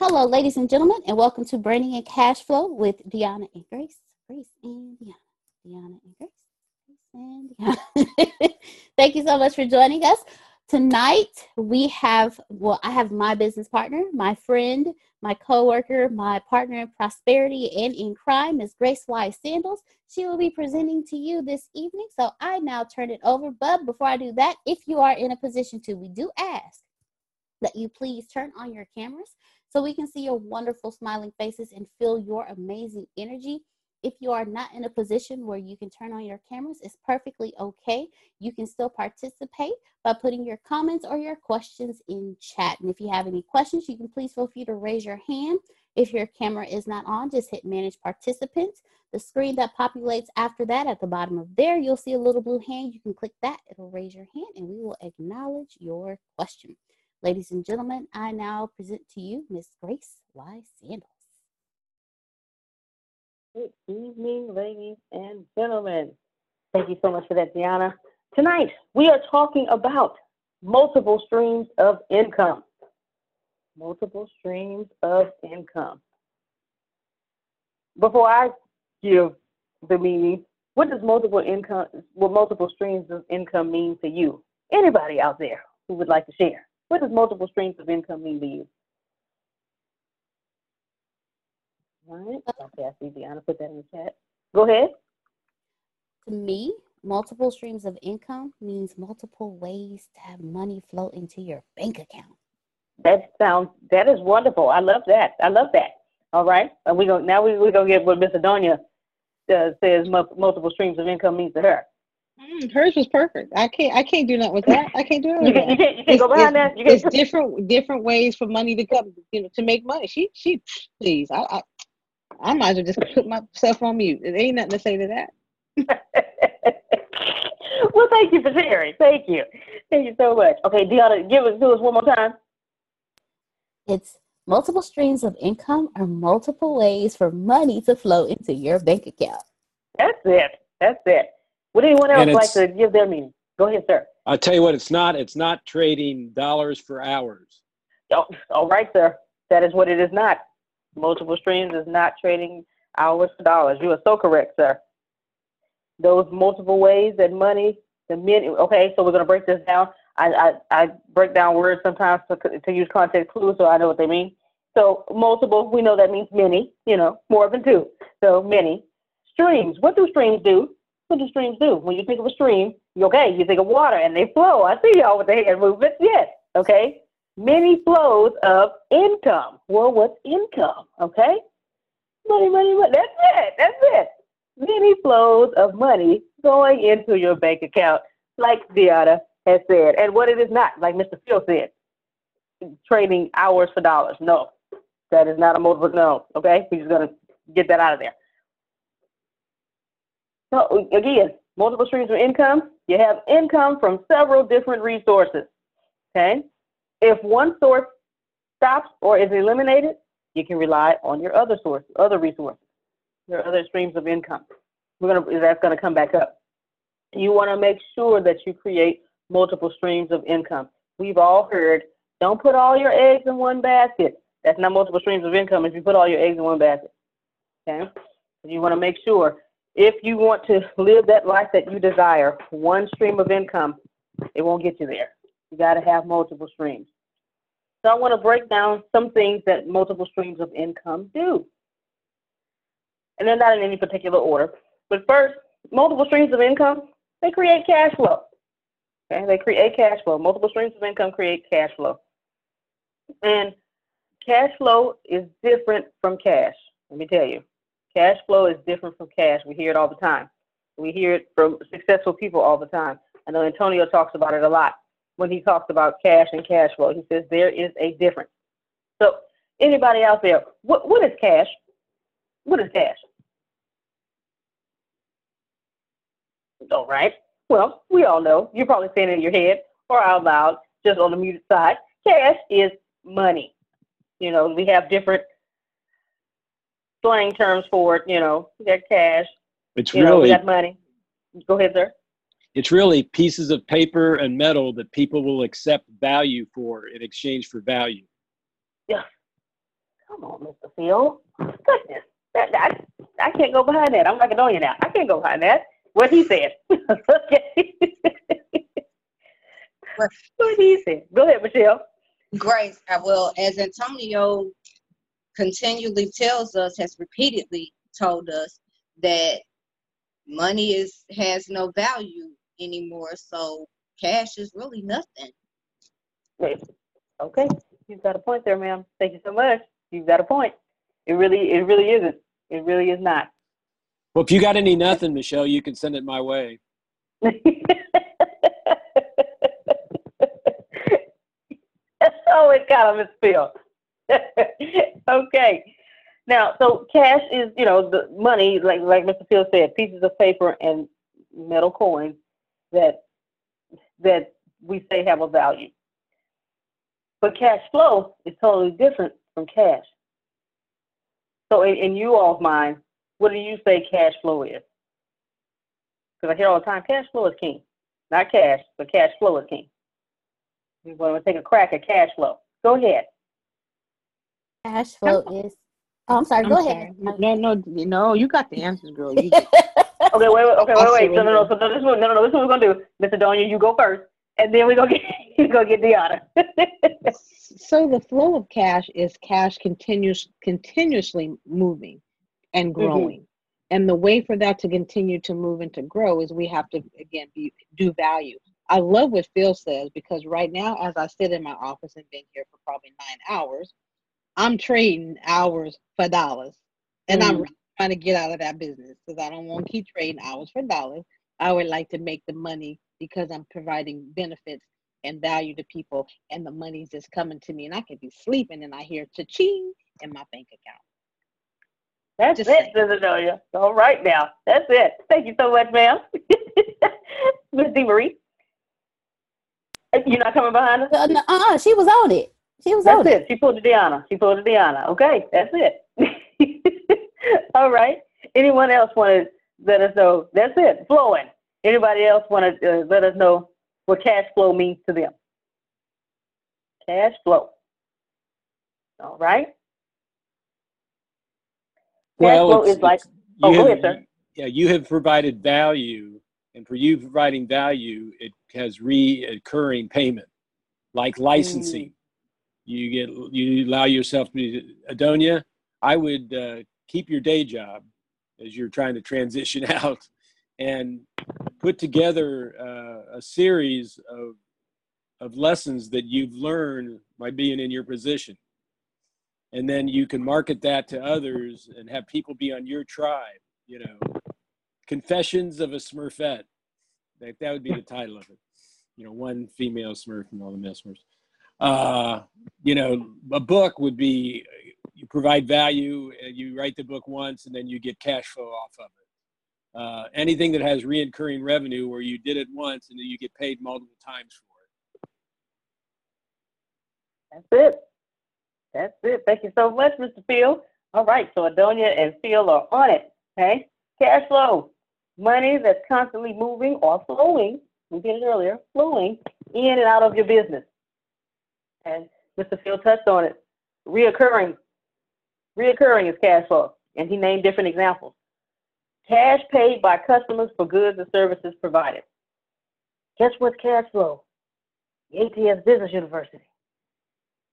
Hello, ladies and gentlemen, and welcome to Branding and Cash Flow with Deanna and Grace. Grace and Deanna. Thank you so much for joining us. Tonight, I have my business partner, my friend, my co-worker, my partner in prosperity and in crime, Ms. Grace Wise-Sandals. She will be presenting to you this evening, so I now turn it over. But before I do that, if you are in a position to, we do ask that you please turn on your cameras so we can see your wonderful smiling faces and feel your amazing energy. If you are not in a position where you can turn on your cameras, it's perfectly okay. You can still participate by putting your comments or your questions in chat. And if you have any questions, you can please feel free to raise your hand. If your camera is not on, just hit Manage Participants. The screen that populates after that, at the bottom of there, you'll see a little blue hand. You can click that, it'll raise your hand, and we will acknowledge your question. Ladies and gentlemen, I now present to you Ms. Grace Wise-Sandals. Good evening, ladies and gentlemen. Thank you so much for that, Deanna. Tonight, we are talking about multiple streams of income. Multiple streams of income. Before I give the meaning, what does multiple streams of income mean to you? Anybody out there who would like to share? What does multiple streams of income mean to you? All right. Okay, I see Deanna put that in the chat. Go ahead. To me, multiple streams of income means multiple ways to have money flow into your bank account. That is wonderful. I love that. I love that. All right. And we're gonna get what Miss Adonia says multiple streams of income means to her. Hers was perfect. I can't do nothing with that. I can't do it. You can't go behind that. It's different ways for money to come, you know, to make money. She please. I might as well just put myself on mute. It ain't nothing to say to that. Well, thank you for sharing. Thank you. Thank you so much. Okay, Deanna, do us one more time. It's multiple streams of income are multiple ways for money to flow into your bank account. That's it. That's it. Would anyone else like to give their meaning? Go ahead, sir. I'll tell you what, it's not trading dollars for hours. Oh, all right, sir. That is what it is not. Multiple streams is not trading hours for dollars. You are so correct, sir. Those multiple ways that money, okay, so we're going to break this down. I break down words sometimes to use context clues so I know what they mean. So multiple, we know that means many, you know, more than two. So many. Streams, what do streams do? What do streams do? When you think of a stream, you think of water and they flow. I see y'all with the hand movements. Yes, okay. Many flows of income. Well, what's income? Okay. Money, money, money. That's it. That's it. Many flows of money going into your bank account, like Deanna has said. And what it is not, like Mr. Phil said, trading hours for dollars. No, that is not a multiple. No, okay. We're just going to get that out of there. So again, multiple streams of income, you have income from several different resources, okay? If one source stops or is eliminated, you can rely on your other sources, other resources, your other streams of income. That's gonna come back up. You wanna make sure that you create multiple streams of income. We've all heard, don't put all your eggs in one basket. That's not multiple streams of income if you put all your eggs in one basket, okay? You wanna make sure if you want to live that life that you desire, one stream of income, it won't get you there. You got to have multiple streams. So I want to break down some things that multiple streams of income do. And they're not in any particular order. But first, multiple streams of income, they create cash flow. Okay, they create cash flow. Multiple streams of income create cash flow. And cash flow is different from cash. Let me tell you. Cash flow is different from cash. We hear it all the time. We hear it from successful people all the time. I know Antonio talks about it a lot when he talks about cash and cash flow. He says there is a difference. So anybody out there, what is cash? What is cash? All right. Well, we all know. You're probably saying it in your head or out loud, just on the muted side. Cash is money. You know, we have different slang terms for it, you know, we got cash, we got money. Go ahead, sir. It's really pieces of paper and metal that people will accept value for in exchange for value. Yeah. Come on, Mr. Phil. Goodness. I can't go behind that. I'm like an onion now. I can't go behind that. What he said. Okay. What he said. Go ahead, Michelle. Grace, I will. As Antonio continually tells us, has repeatedly told us, that money has no value anymore, so cash is really nothing. Okay, you've got a point there, ma'am. Thank you so much. You've got a point. It really isn't. It really is not. Well, if you got any nothing, Michelle, you can send it my way. Oh, it's got a misspell. Okay. Now, so cash is, you know, the money, like Mr. Phil said, pieces of paper and metal coins that we say have a value. But cash flow is totally different from cash. So in you all's mind, what do you say cash flow is? Because I hear all the time, cash flow is king. Not cash, but cash flow is king. You want to take a crack at cash flow. Go ahead. Cash flow is. Oh, I'm sorry. Go ahead. No. You got the answers, girl. Okay, wait. So this is what we're gonna do, Mr. Donia. You go first, and then we're gonna get go get the order. So the flow of cash is cash continuously moving and growing. Mm-hmm. And the way for that to continue to move and to grow is we have to, again, do value. I love what Phil says, because right now, as I sit in my office and been here for probably 9 hours, I'm trading hours for dollars. And I'm trying to get out of that business, because I don't want to keep trading hours for dollars. I would like to make the money, because I'm providing benefits and value to people, and the money's just coming to me, and I could be sleeping and I hear cha-ching in my bank account. That's just it, Cecilia. All right now. That's it. Thank you so much, ma'am. Ms. DeMarie, you're not coming behind us? No, she was on it. That's it. She pulled the Deanna. Okay, that's it. All right. Anyone else want to let us know? That's it. Flowing. Anybody else want to let us know what cash flow means to them? Cash flow. All right. Well, it's like, go ahead, sir. Yeah, you have provided value, and for you providing value, it has reoccurring payment, like licensing. You allow yourself to be, Adonia, I would keep your day job as you're trying to transition out, and put together a series of lessons that you've learned by being in your position. And then you can market that to others and have people be on your tribe, you know. Confessions of a Smurfette. That would be the title of it. You know, one female Smurf and all the male Smurfs. You know, a book would be, you provide value, and you write the book once, and then you get cash flow off of it. Anything that has reoccurring revenue where you did it once and then you get paid multiple times for it. That's it. That's it. Thank you so much, Mr. Phil. All right, so Adonia and Phil are on it, okay? Cash flow, money that's constantly moving or flowing, we did it earlier, flowing in and out of your business. And Mr. Phil touched on it. Reoccurring is cash flow, and he named different examples. Cash paid by customers for goods and services provided. Guess what's cash flow? The ATS Business University.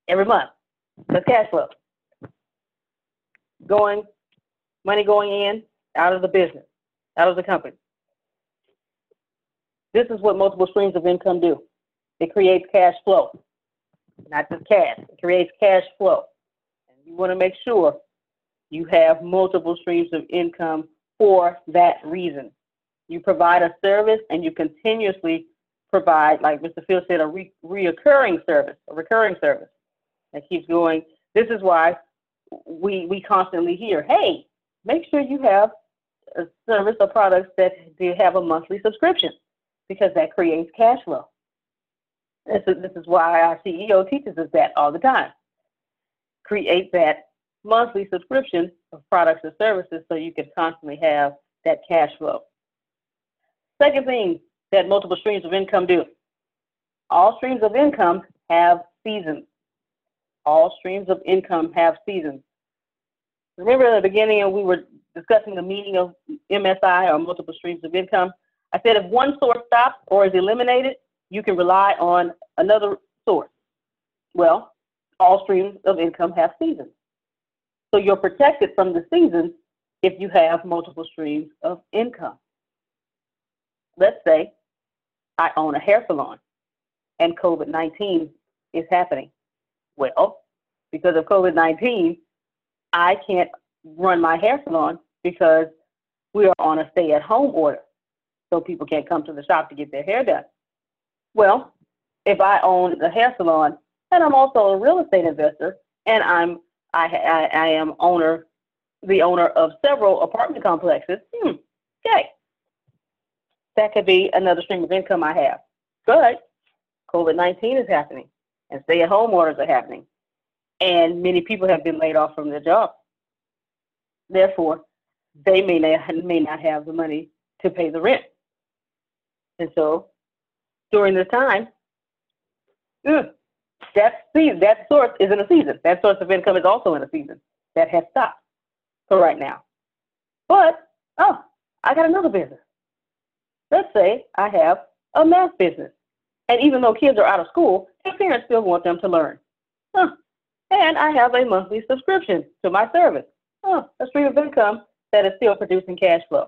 Every month. That's cash flow. Money going in, out of the business, out of the company. This is what multiple streams of income do. It creates cash flow. Not just cash, it creates cash flow. And you want to make sure you have multiple streams of income for that reason. You provide a service and you continuously provide, like Mr. Phil said, a recurring service. That keeps going. This is why we constantly hear, hey, make sure you have a service or products that do have a monthly subscription, because that creates cash flow. And so this is why our CEO teaches us that all the time. Create that monthly subscription of products and services so you can constantly have that cash flow. Second thing that multiple streams of income do, all streams of income have seasons. All streams of income have seasons. Remember in the beginning, we were discussing the meaning of MSI, or multiple streams of income. I said if one source stops or is eliminated, you can rely on another source. Well, all streams of income have seasons. So you're protected from the seasons if you have multiple streams of income. Let's say I own a hair salon and COVID-19 is happening. Well, because of COVID-19, I can't run my hair salon because we are on a stay-at-home order, so people can't come to the shop to get their hair done. Well, if I own the hair salon, and I'm also a real estate investor, and I am the owner of several apartment complexes, okay, that could be another stream of income I have. But COVID-19 is happening. And stay-at-home orders are happening. And many people have been laid off from their job. Therefore, they may not have the money to pay the rent. And so, during this time, that source is in a season. That source of income is also in a season. That has stopped for right now. But, I got another business. Let's say I have a math business. And even though kids are out of school, their parents still want them to learn. And I have a monthly subscription to my service. A stream of income that is still producing cash flow.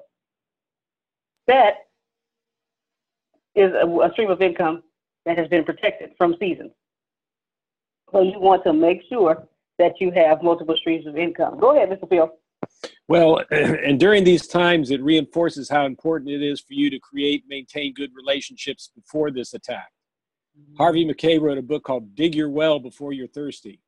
That is a stream of income that has been protected from seasons. So you want to make sure that you have multiple streams of income. Go ahead, Mr. Phil. Well, and during these times, it reinforces how important it is for you to create, maintain good relationships before this attack. Mm-hmm. Harvey McKay wrote a book called Dig Your Well Before You're Thirsty.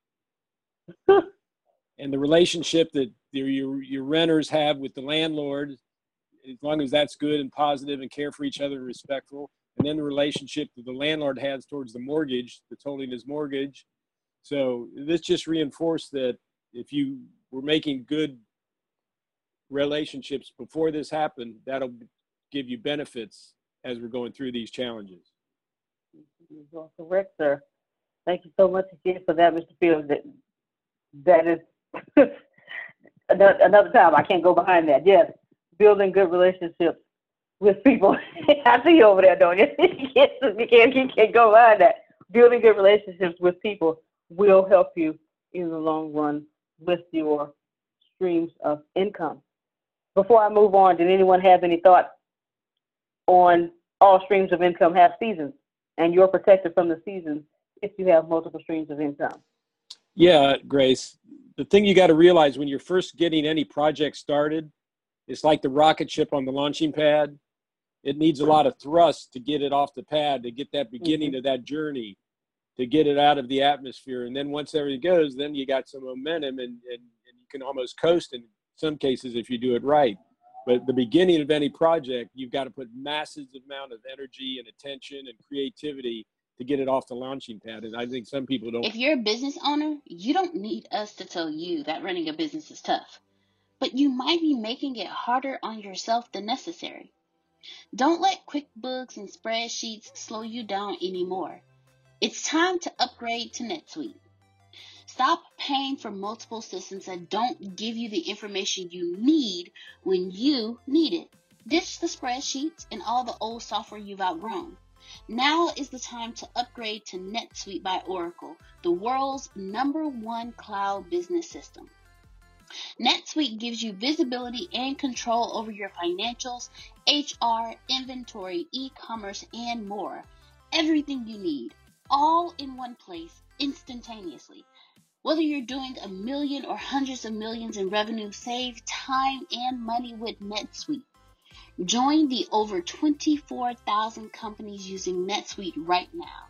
And the relationship that your renters have with the landlord, as long as that's good and positive and care for each other and respectful, and then the relationship that the landlord has towards the mortgage, that's holding his mortgage. So this just reinforced that if you were making good relationships before this happened, that'll give you benefits as we're going through these challenges. Well, correct, sir. Thank you so much again for that, Mr. Fields. That is another time. I can't go behind that. Yes, building good relationships with people. I see you over there, don't you? You can't go behind that. Building good relationships with people will help you in the long run with your streams of income. Before I move on, did anyone have any thoughts on all streams of income have seasons and you're protected from the seasons if you have multiple streams of income? Yeah, Grace. The thing you got to realize when you're first getting any project started, it's like the rocket ship on the launching pad. It needs a lot of thrust to get it off the pad, to get that beginning of that journey, to get it out of the atmosphere. And then once everything goes, then you got some momentum and you can almost coast in some cases if you do it right. But at the beginning of any project, you've got to put massive amount of energy and attention and creativity to get it off the launching pad. And I think some people don't. If you're a business owner, you don't need us to tell you that running a business is tough, but you might be making it harder on yourself than necessary. Don't let QuickBooks and spreadsheets slow you down anymore. It's time to upgrade to NetSuite. Stop paying for multiple systems that don't give you the information you need when you need it. Ditch the spreadsheets and all the old software you've outgrown. Now is the time to upgrade to NetSuite by Oracle, the world's #1 cloud business system. NetSuite gives you visibility and control over your financials, HR, inventory, e-commerce, and more. Everything you need, all in one place, instantaneously. Whether you're doing a million or hundreds of millions in revenue, save time and money with NetSuite. Join the over 24,000 companies using NetSuite right now.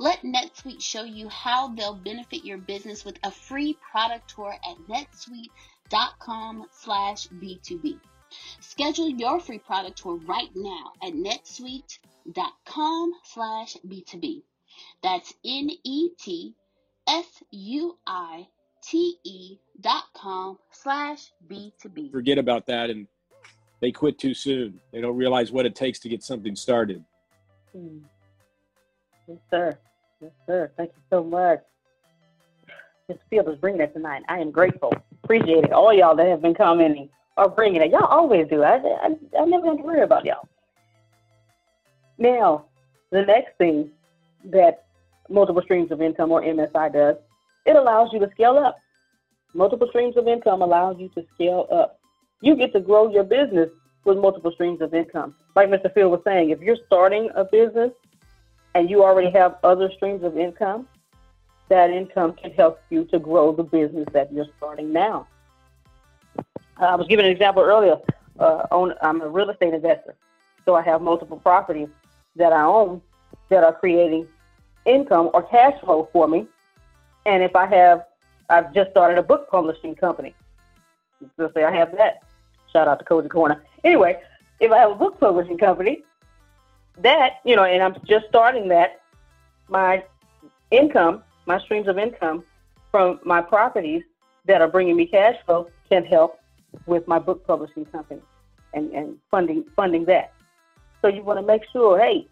Let NetSuite show you how they'll benefit your business with a free product tour at netsuite.com/B2B. Schedule your free product tour right now at netsuite.com/B2B. That's netsuite.com/B2B. Forget about that, and they quit too soon. They don't realize what it takes to get something started. Yes, sir. Yes, sir. Thank you so much. This field is bringing it tonight. I am grateful. Appreciate it. All y'all that have been commenting are bringing it. Y'all always do. I never have to worry about y'all. Now, the next thing that multiple streams of income, or MSI, does, it allows you to scale up. Multiple streams of income allows you to scale up. You get to grow your business with multiple streams of income. Like Mr. Field was saying, if you're starting a business and you already have other streams of income, that income can help you to grow the business that you're starting now. I was giving an example earlier. I'm a real estate investor, so I have multiple properties that I own that are creating income or cash flow for me. And if I've just started a book publishing company. Let's say I have that. Shout out to Cozy Corner. Anyway, if I have a book publishing company, that, you know, and I'm just starting that, my income, my streams of income from my properties that are bringing me cash flow can help with my book publishing company and funding that. So you want to make sure, hey,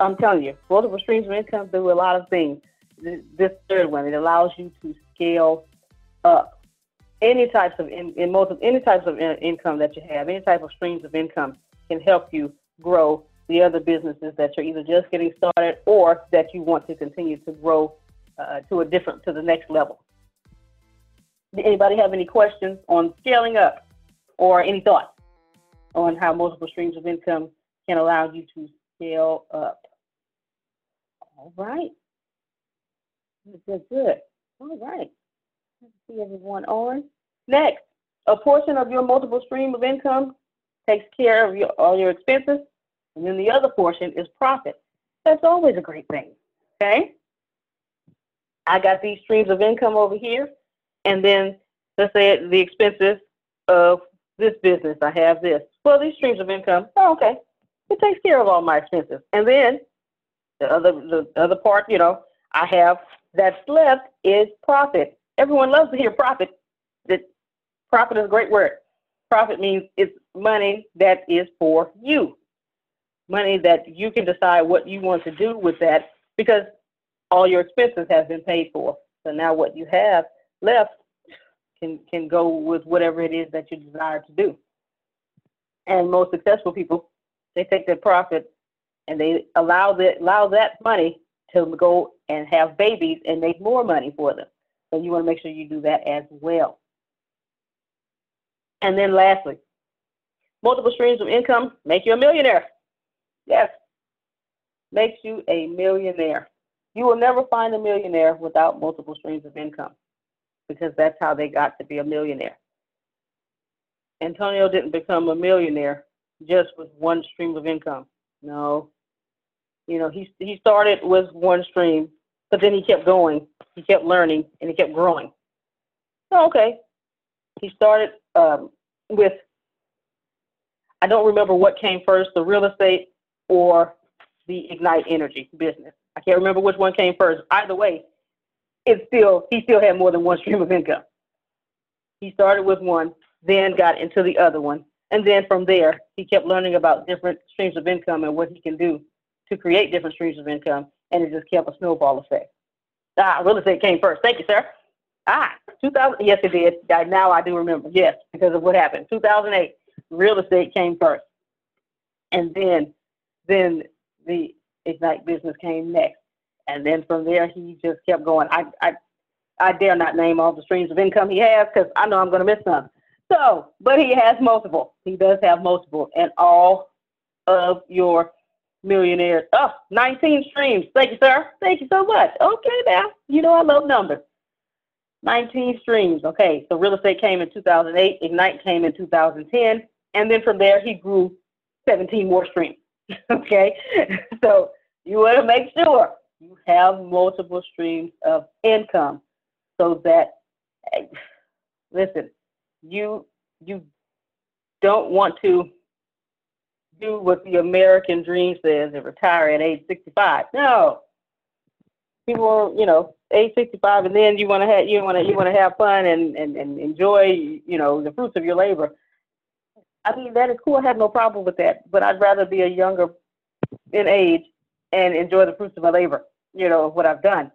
I'm telling you, multiple streams of income do a lot of things. This third one, it allows you to scale up any types of income that you have, any type of streams of income can help you grow the other businesses that you're either just getting started or that you want to continue to grow to the next level. Did anybody have any questions on scaling up or any thoughts on how multiple streams of income can allow you to scale up? All right. Good. All right. Let's see everyone on. Next, a portion of your multiple stream of income takes care of all your expenses, and then the other portion is profit. That's always a great thing, okay? I got these streams of income over here, and then let's say the expenses of this business, I have this. Well, these streams of income, oh, okay, it takes care of all my expenses. And then the other part, you know, I have that's left is profit. Everyone loves to hear profit. Profit is a great word. Profit means it's money that is for you, money that you can decide what you want to do with that because all your expenses have been paid for. So now what you have left can go with whatever it is that you desire to do. And most successful people, they take their profit and they allow that money to go and have babies and make more money for them. So you want to make sure you do that as well. And then lastly, multiple streams of income make you a millionaire. Yes, makes you a millionaire. You will never find a millionaire without multiple streams of income because that's how they got to be a millionaire. Antonio didn't become a millionaire just with one stream of income. No. You know, he started with one stream, but then he kept going, he kept learning, and he kept growing. So, okay. He started with, I don't remember what came first, the real estate or the Ignite Energy business. I can't remember which one came first. Either way, he still had more than one stream of income. He started with one, then got into the other one. And then from there, he kept learning about different streams of income and what he can do to create different streams of income. And it just kept a snowball effect. Real estate came first. Thank you, sir. 2000, yes, it did. Now I do remember. Yes, because of what happened. 2008, real estate came first. And then the Ignite business came next. And then from there, he just kept going. I dare not name all the streams of income he has because I know I'm going to miss some. So, but he has multiple. He does have multiple. And all of your millionaires. 19 streams. Thank you, sir. Thank you so much. Okay, now. You know I love numbers. 19 streams. Okay, so real estate came in 2008, Ignite came in 2010, and then from there he grew 17 more streams. Okay, so you want to make sure you have multiple streams of income so that, listen, you don't want to do what the American dream says and retire at age 65. No, people, you know, age 65, and then you want to have fun and enjoy, you know, the fruits of your labor. I mean, that is cool. I have no problem with that, but I'd rather be a younger in age and enjoy the fruits of my labor, you know, what I've done.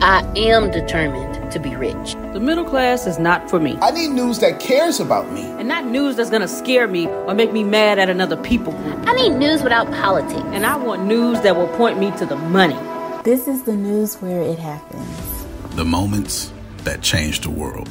I am determined to be rich. The middle class is not for me. I need news that cares about me. And not news that's going to scare me or make me mad at another people. I need news without politics. And I want news that will point me to the money. This is the news where it happens. The moments that change the world.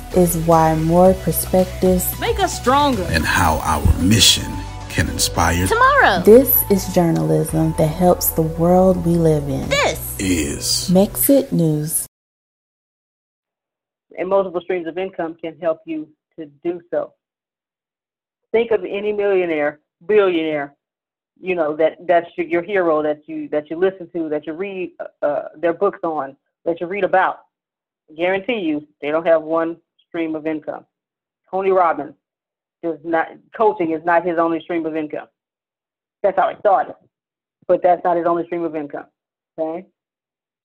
is why more perspectives make us stronger. And how our mission can inspire tomorrow. This is journalism that helps the world we live in. This is Makes It News. And multiple streams of income can help you to do so. Think of any millionaire, billionaire, you know, that's your hero that you listen to, that you read their books on, that you read about. I guarantee you, they don't have one stream of income. Tony Robbins coaching is not his only stream of income. That's how it started. but that's not his only stream of income, okay?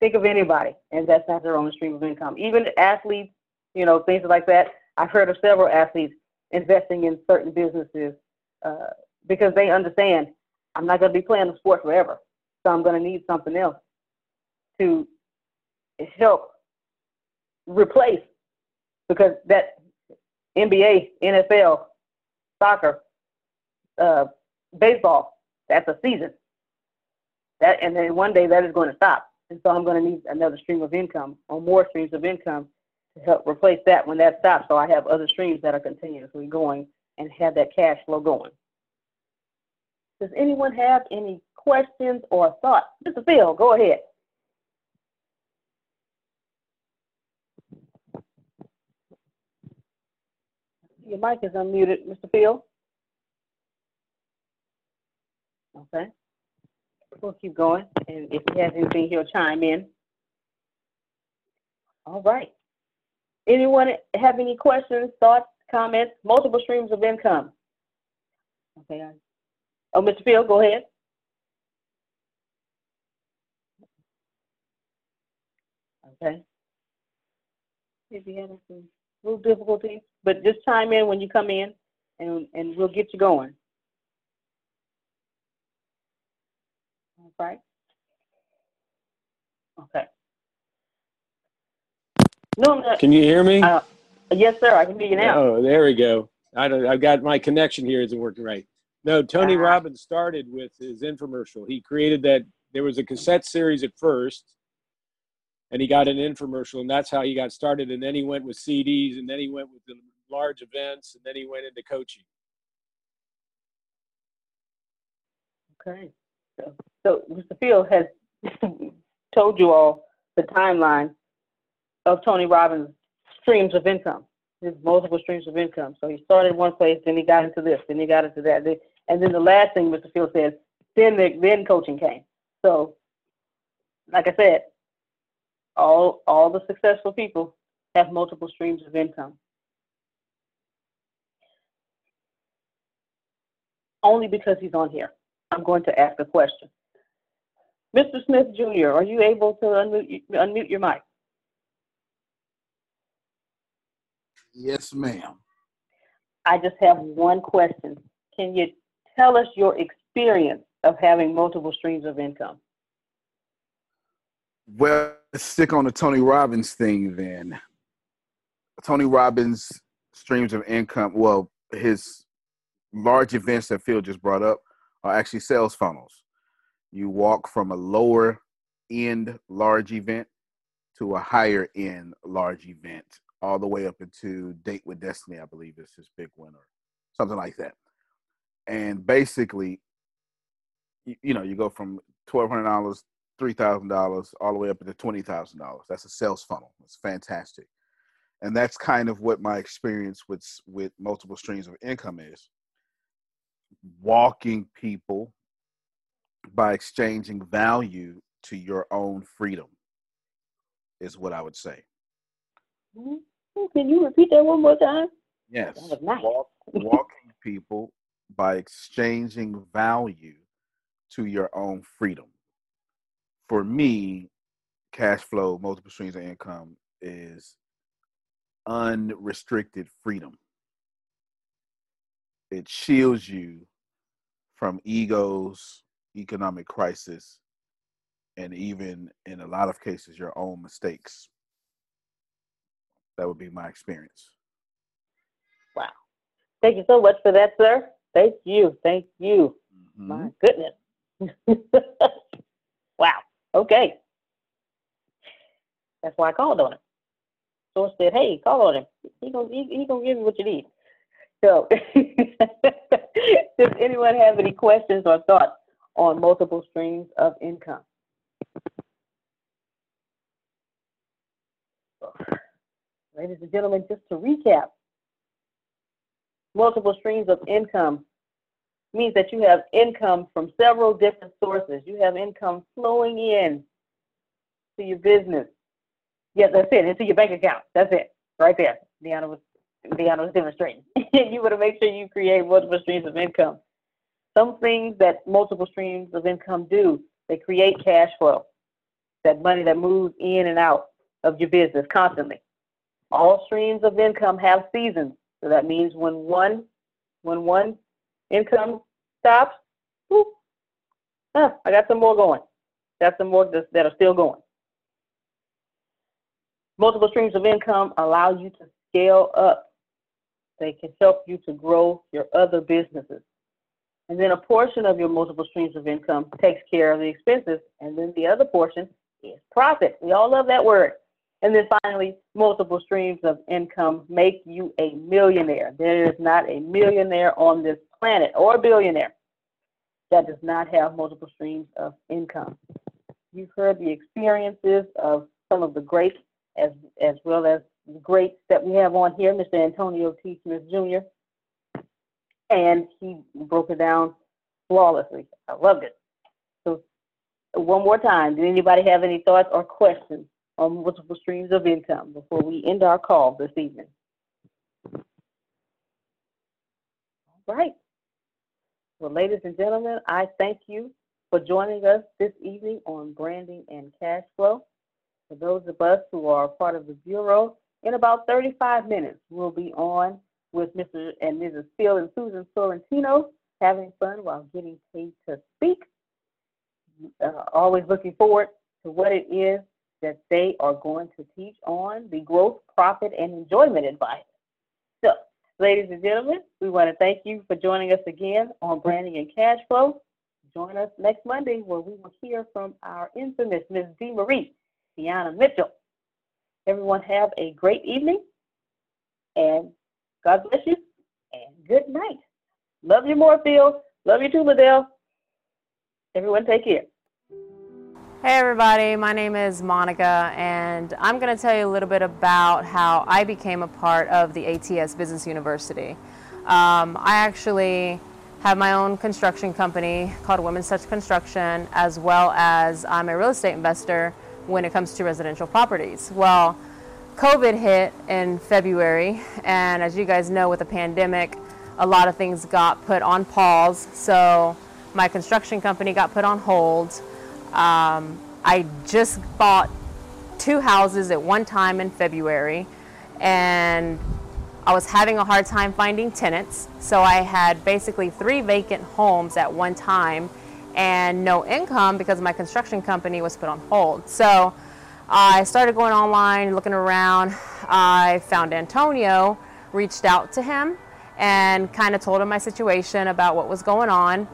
Think of anybody, and that's not their only stream of income. Even athletes, you know, things like that. I've heard of several athletes investing in certain businesses because they understand I'm not going to be playing the sport forever, so I'm going to need something else to help replace, because that NBA, NFL, soccer, baseball, that's a season. That, and then one day that is going to stop. And so I'm going to need another stream of income or more streams of income to help replace that when that stops. So I have other streams that are continuously going and have that cash flow going. Does anyone have any questions or thoughts? Mr. Phil, go ahead. Your mic is unmuted, Mr. Phil. Okay. We'll keep going, and if he has anything, he'll chime in. All right. Anyone have any questions, thoughts, comments? Multiple streams of income. Okay. Oh, Mr. Phil, go ahead. Okay. If you had a little difficulty, but just chime in when you come in, and we'll get you going. Right? Okay. No, can you hear me? Yes, sir. I can hear you now. Oh, there we go. I've got my connection here isn't working right. No, Tony Robbins started with his infomercial. He created that. There was a cassette series at first, and he got an infomercial, and that's how he got started. And then he went with CDs, and then he went with the large events, and then he went into coaching. Okay. So Mr. Field has told you all the timeline of Tony Robbins' streams of income, his multiple streams of income. So he started one place, then he got into this, then he got into that. And then the last thing Mr. Field says, then coaching came. So like I said, all the successful people have multiple streams of income. Only because he's on here. I'm going to ask a question. Mr. Smith Jr., are you able to unmute your mic? Yes, ma'am. I just have one question. Can you tell us your experience of having multiple streams of income? Well, let's stick on the Tony Robbins thing then. Tony Robbins' streams of income, well, his large events that Phil just brought up, are actually sales funnels. You walk from a lower end large event to a higher end large event, all the way up into Date with Destiny, I believe is his big one or something like that. And basically, you know, you go from $1,200, $3,000, all the way up to $20,000. That's a sales funnel. It's fantastic. And that's kind of what my experience with multiple streams of income is. Walking people by exchanging value to your own freedom is what I would say. Can you repeat that one more time? Yes. That was nice. Walking people by exchanging value to your own freedom. For me, cash flow, multiple streams of income is unrestricted freedom. It shields you from egos, economic crisis, and even in a lot of cases, your own mistakes. That would be my experience. Wow. Thank you so much for that, sir. Thank you. Thank you. Mm-hmm. My goodness. Wow. Okay. That's why I called on him. So I said, hey, call on him. He's going to give you what you need. So, does anyone have any questions or thoughts on multiple streams of income? Ladies and gentlemen, just to recap, multiple streams of income means that you have income from several different sources. You have income flowing in to your business. Yeah, that's it, into your bank account. That's it, right there. Deanna was demonstrating. You want to make sure you create multiple streams of income Some things that multiple streams of income do, they create cash flow, that money that moves in and out of your business constantly. All streams of income have seasons. So that means when one income stops, whoop, I got some more going. Got some more that are still going. Multiple streams of income allow you to scale up. They can help you to grow your other businesses. And then a portion of your multiple streams of income takes care of the expenses. And then the other portion is profit. We all love that word. And then finally, multiple streams of income make you a millionaire. There is not a millionaire on this planet or a billionaire that does not have multiple streams of income. You've heard the experiences of some of the greats, as well as the greats that we have on here, Mr. Antonio T. Smith Jr., and he broke it down flawlessly. I loved it. So one more time, did anybody have any thoughts or questions on multiple streams of income before we end our call this evening? All right. Well, ladies and gentlemen, I thank you for joining us this evening on Branding and Cash Flow. For those of us who are part of the Bureau, in about 35 minutes, we'll be on with Mr. and Mrs. Phil and Susan Sorrentino, having fun while getting paid to speak. Always looking forward to what it is that they are going to teach on the growth, profit, and enjoyment advice. So, ladies and gentlemen, we want to thank you for joining us again on Branding and Cash Flow. Join us next Monday, where we will hear from our infamous Ms. D. Marie, Deanna Mitchell. Everyone have a great evening, and God bless you, and good night. Love you more, Phil. Love you too, Liddell. Everyone take care. Hey everybody, my name is Monica, and I'm going to tell you a little bit about how I became a part of the ATS Business University. I actually have my own construction company called Women's Touch Construction, as well as I'm a real estate investor when it comes to residential properties. Well, COVID hit in February, and as you guys know, with the pandemic, a lot of things got put on pause, so my construction company got put on hold. I just bought 2 houses at one time in February, and I was having a hard time finding tenants, so I had basically 3 vacant homes at one time and no income because my construction company was put on hold. So I started going online, looking around. I found Antonio, reached out to him, and kind of told him my situation about what was going on.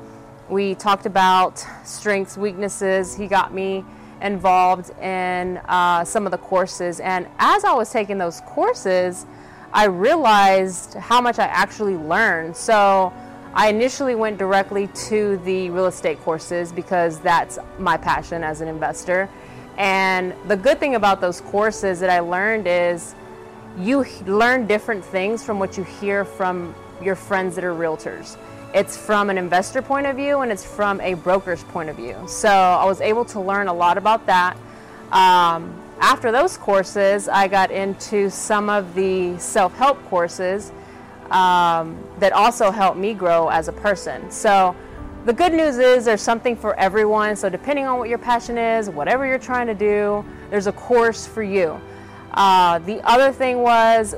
We talked about strengths, weaknesses. He got me involved in some of the courses. And as I was taking those courses, I realized how much I actually learned. So I initially went directly to the real estate courses because that's my passion as an investor. And the good thing about those courses that I learned is you learn different things from what you hear from your friends that are realtors. It's from an investor point of view, and it's from a broker's point of view. So I was able to learn a lot about that. After those courses, I got into some of the self-help courses that also helped me grow as a person. So the good news is there's something for everyone. So depending on what your passion is, whatever you're trying to do, there's a course for you. The other thing was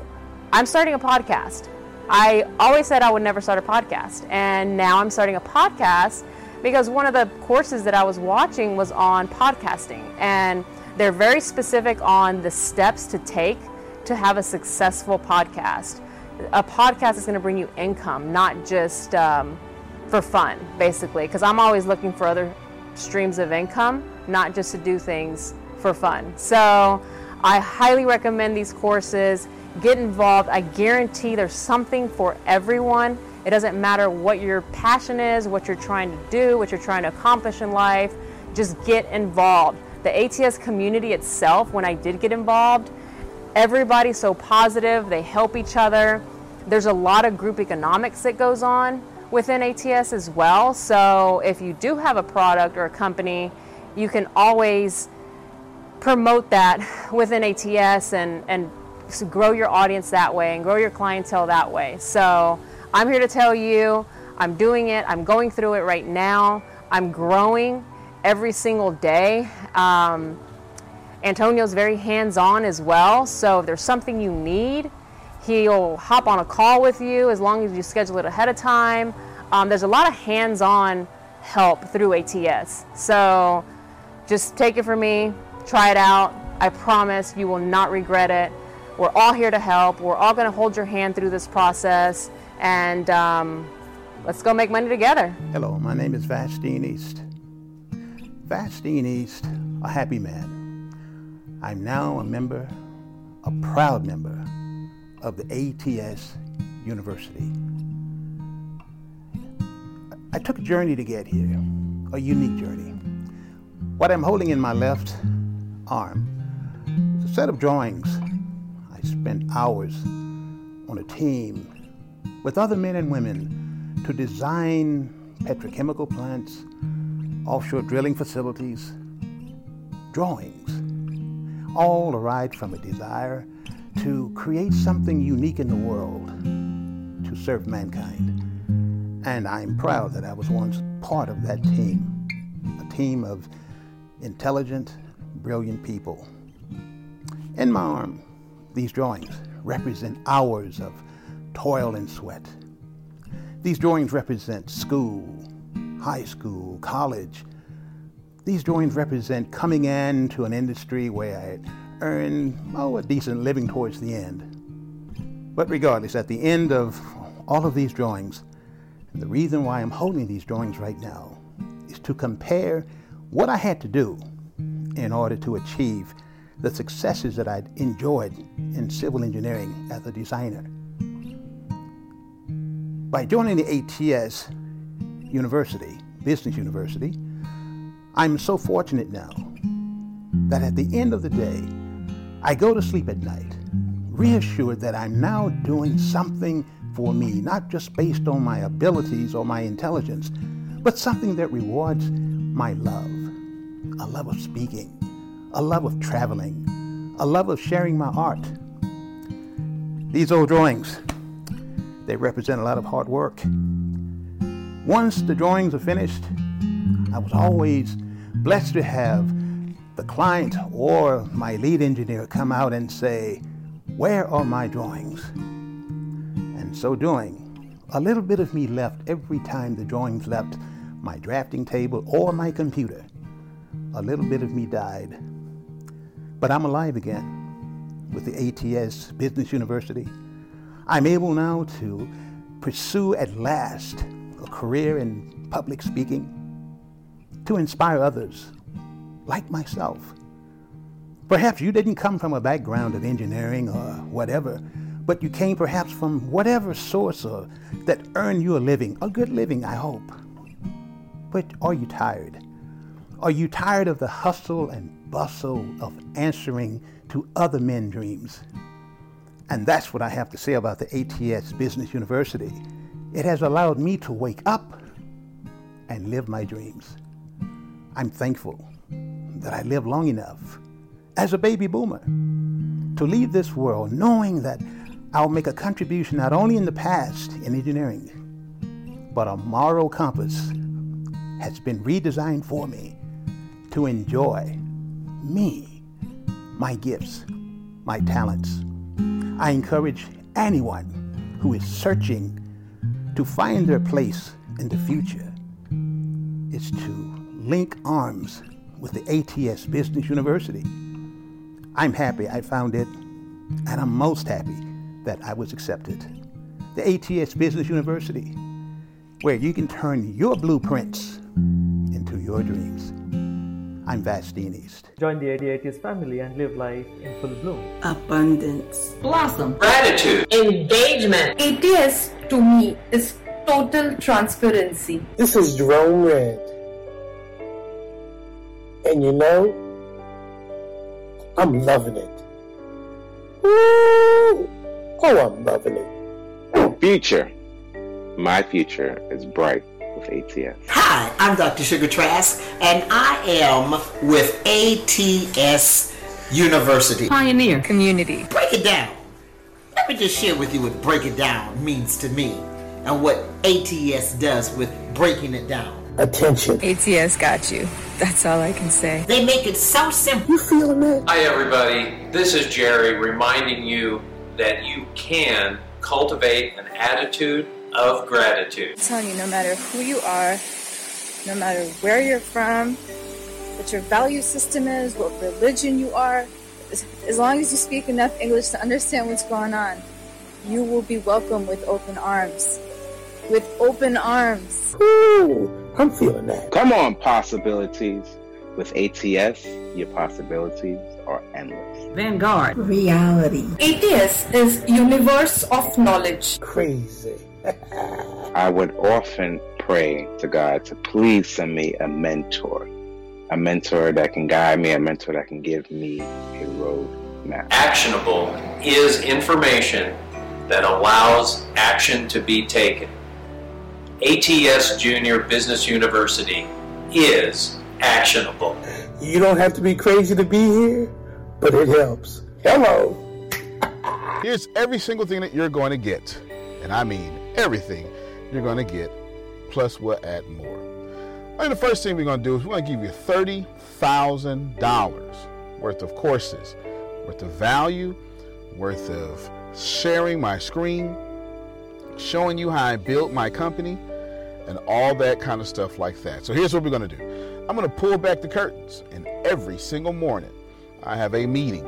I'm starting a podcast. I always said I would never start a podcast, and now I'm starting a podcast because one of the courses that I was watching was on podcasting, and they're very specific on the steps to take to have a successful podcast. A podcast is going to bring you income, not just for fun, basically, because I'm always looking for other streams of income, not just to do things for fun. So I highly recommend these courses. Get involved. I guarantee there's something for everyone. It doesn't matter what your passion is, what you're trying to do, what you're trying to accomplish in life. Just get involved. The ATS community itself, when I did get involved, everybody's so positive. They help each other. There's a lot of group economics that goes on within ATS as well. So if you do have a product or a company, you can always promote that within ATS and grow your audience that way and grow your clientele that way. So I'm here to tell you, I'm doing it. I'm going through it right now. I'm growing every single day. Antonio's very hands-on as well, so if there's something you need, he'll hop on a call with you as long as you schedule it ahead of time. There's a lot of hands-on help through ATS, so just take it from me, try it out. I promise you will not regret it. We're all here to help. We're all going to hold your hand through this process, and let's go make money together. Hello, my name is Vastine East. Vastine East, a happy man. I'm now a member, a proud member, of the ATS University. I took a journey to get here, a unique journey. What I'm holding in my left arm is a set of drawings. I spent hours on a team with other men and women to design petrochemical plants, offshore drilling facilities, drawings, all arrived from a desire to create something unique in the world, to serve mankind. And I'm proud that I was once part of that team, a team of intelligent, brilliant people. In my arm, these drawings represent hours of toil and sweat. These drawings represent school, high school, college. These drawings represent coming in to an industry where I earn a decent living towards the end. But regardless, at the end of all of these drawings, the reason why I'm holding these drawings right now is to compare what I had to do in order to achieve the successes that I enjoyed in civil engineering as a designer. By joining the ATS University, Business University, I'm so fortunate now that at the end of the day, I go to sleep at night, reassured that I'm now doing something for me, not just based on my abilities or my intelligence, but something that rewards my love, a love of speaking, a love of traveling, a love of sharing my art. These old drawings, they represent a lot of hard work. Once the drawings are finished, I was always blessed to have the client or my lead engineer come out and say, "Where are my drawings?" And so doing, a little bit of me left every time the drawings left my drafting table or my computer. A little bit of me died. But I'm alive again with the ATS Business University. I'm able now to pursue at last a career in public speaking, to inspire others like myself. Perhaps you didn't come from a background of engineering or whatever, but you came perhaps from whatever source or that earned you a living, a good living, I hope. But are you tired? Are you tired of the hustle and bustle of answering to other men's dreams? And that's what I have to say about the ATS Business University. It has allowed me to wake up and live my dreams. I'm thankful that I lived long enough as a baby boomer to leave this world knowing that I'll make a contribution not only in the past in engineering, but a moral compass has been redesigned for me to enjoy me, my gifts, my talents. I encourage anyone who is searching to find their place in the future is to link arms with the ATS Business University. I'm happy I found it, and I'm most happy that I was accepted. The ATS Business University, where you can turn your blueprints into your dreams. I'm Vastine East. Join the ATS family and live life in full bloom. Abundance. Blossom. Gratitude. Engagement. ATS, to me, is total transparency. This is Drone Red. And you know, I'm loving it. Woo! Oh, I'm loving it. Future. My future is bright with ATS. Hi, I'm Dr. Sugar Trask, and I am with ATS University. Pioneer. Community. Break it down. Let me just share with you what break it down means to me. and what ATS does with breaking it down. Attention. ATS got you. That's all I can say. They make it so simple. You feeling that? Hi, everybody. This is Jerry reminding you that you can cultivate an attitude of gratitude. I'm telling you, no matter who you are, no matter where you're from, what your value system is, what religion you are, as long as you speak enough English to understand what's going on, you will be welcomed with open arms. With open arms. Ooh, I'm feeling that. Come on, possibilities. With ATS, your possibilities are endless. Vanguard. Reality. ATS is universe of knowledge. Crazy. I would often pray to God to please send me a mentor. A mentor that can guide me, a mentor that can give me a road map. Actionable is information that allows action to be taken. ATS Junior Business University is actionable. You don't have to be crazy to be here, but it helps. Hello. Here's every single thing that you're going to get, and I mean everything you're going to get, plus we'll add more. I mean, the first thing we're going to do is we're going to give you $30,000 worth of courses, worth of value, worth of sharing my screen, showing you how I built my company, and all that kind of stuff like that. So here's what we're going to do. I'm going to pull back the curtains, and every single morning I have a meeting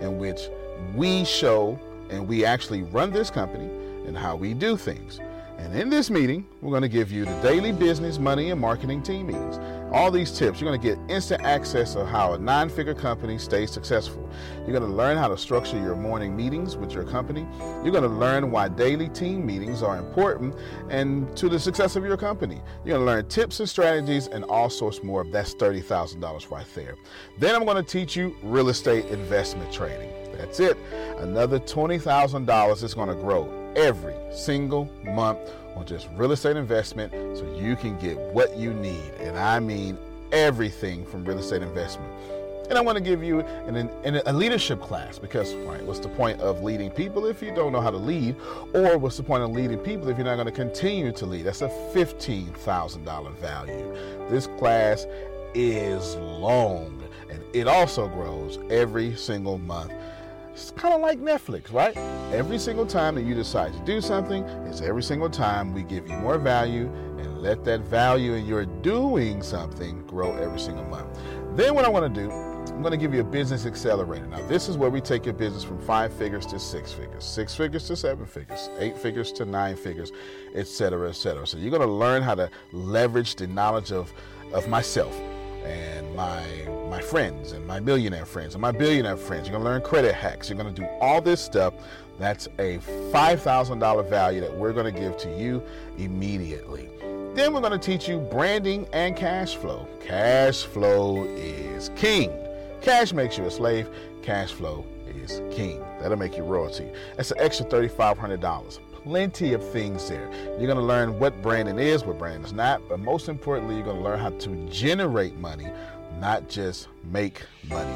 in which we show and we actually run this company and how we do things. And in this meeting, we're going to give you the daily business, money, and marketing team meetings. All these tips, you're going to get instant access to how a nine-figure company stays successful. You're going to learn how to structure your morning meetings with your company. You're going to learn why daily team meetings are important and to the success of your company. You're going to learn tips and strategies and all sorts more. That's $30,000 right there. Then I'm going to teach you real estate investment trading. That's it. Another $20,000 is going to grow every single month on just real estate investment, so you can get what you need, and I mean everything from real estate investment. And I want to give you a leadership class, because right, what's the point of leading people if you don't know how to lead, or what's the point of leading people if you're not going to continue to lead? That's a $15,000 value. This class is long, and it also grows every single month. It's kind of like Netflix, right? Every single time that you decide to do something, it's every single time we give you more value, and let that value in your doing something grow every single month. Then what I want to do, I'm going to give you a business accelerator. Now, this is where we take your business from 5 figures to 6 figures, 6 figures to 7 figures, 8 figures to 9 figures, et cetera, et cetera. So you're going to learn how to leverage the knowledge of myself and my friends and my millionaire friends and my billionaire friends. You're going to learn credit hacks. You're going to do all this stuff. That's a $5,000 value that we're going to give to you immediately. Then we're going to teach you branding and cash flow. Cash flow is king. Cash makes you a slave. Cash flow is king. That'll make you royalty. That's an extra $3,500. Plenty of things there. You're going to learn what branding is, what branding is not, but most importantly, you're going to learn how to generate money, not just make money.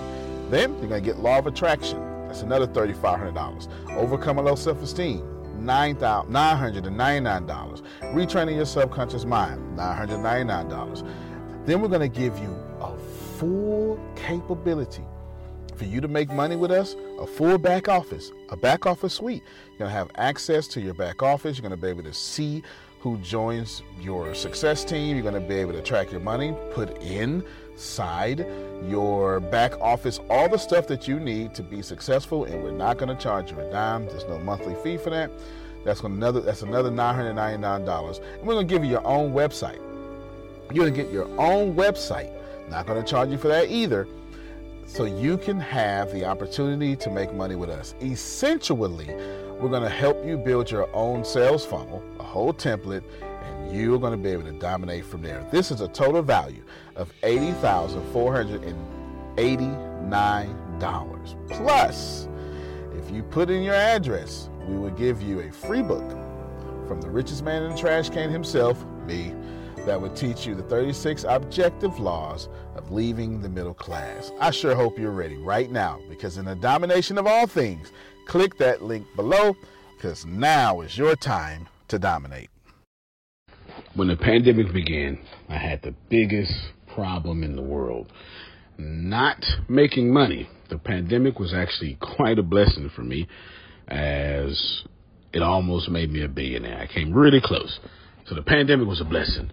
Then you're going to get law of attraction. That's another $3,500. Overcoming low self-esteem, $999. Retraining your subconscious mind, $999. Then we're going to give you a full capability for you to make money with us, a full back office, a back office suite. You're going to have access to your back office. You're going to be able to see who joins your success team. You're going to be able to track your money, put inside your back office all the stuff that you need to be successful, and we're not going to charge you a dime. There's no monthly fee for that. That's another $999. And we're going to give you your own website. You're going to get your own website. Not going to charge you for that either. So you can have the opportunity to make money with us. Essentially, we're going to help you build your own sales funnel, a whole template, and you're going to be able to dominate from there. This is a total value of $80,489. Plus, if you put in your address, we will give you a free book from the richest man in the trash can himself, me, that would teach you the 36 objective laws of leaving the middle class. I sure hope you're ready right now, because in the domination of all things, click that link below, because now is your time to dominate. When the pandemic began, I had the biggest problem in the world. Not making money. The pandemic was actually quite a blessing for me, as it almost made me a billionaire. I came really close. So the pandemic was a blessing.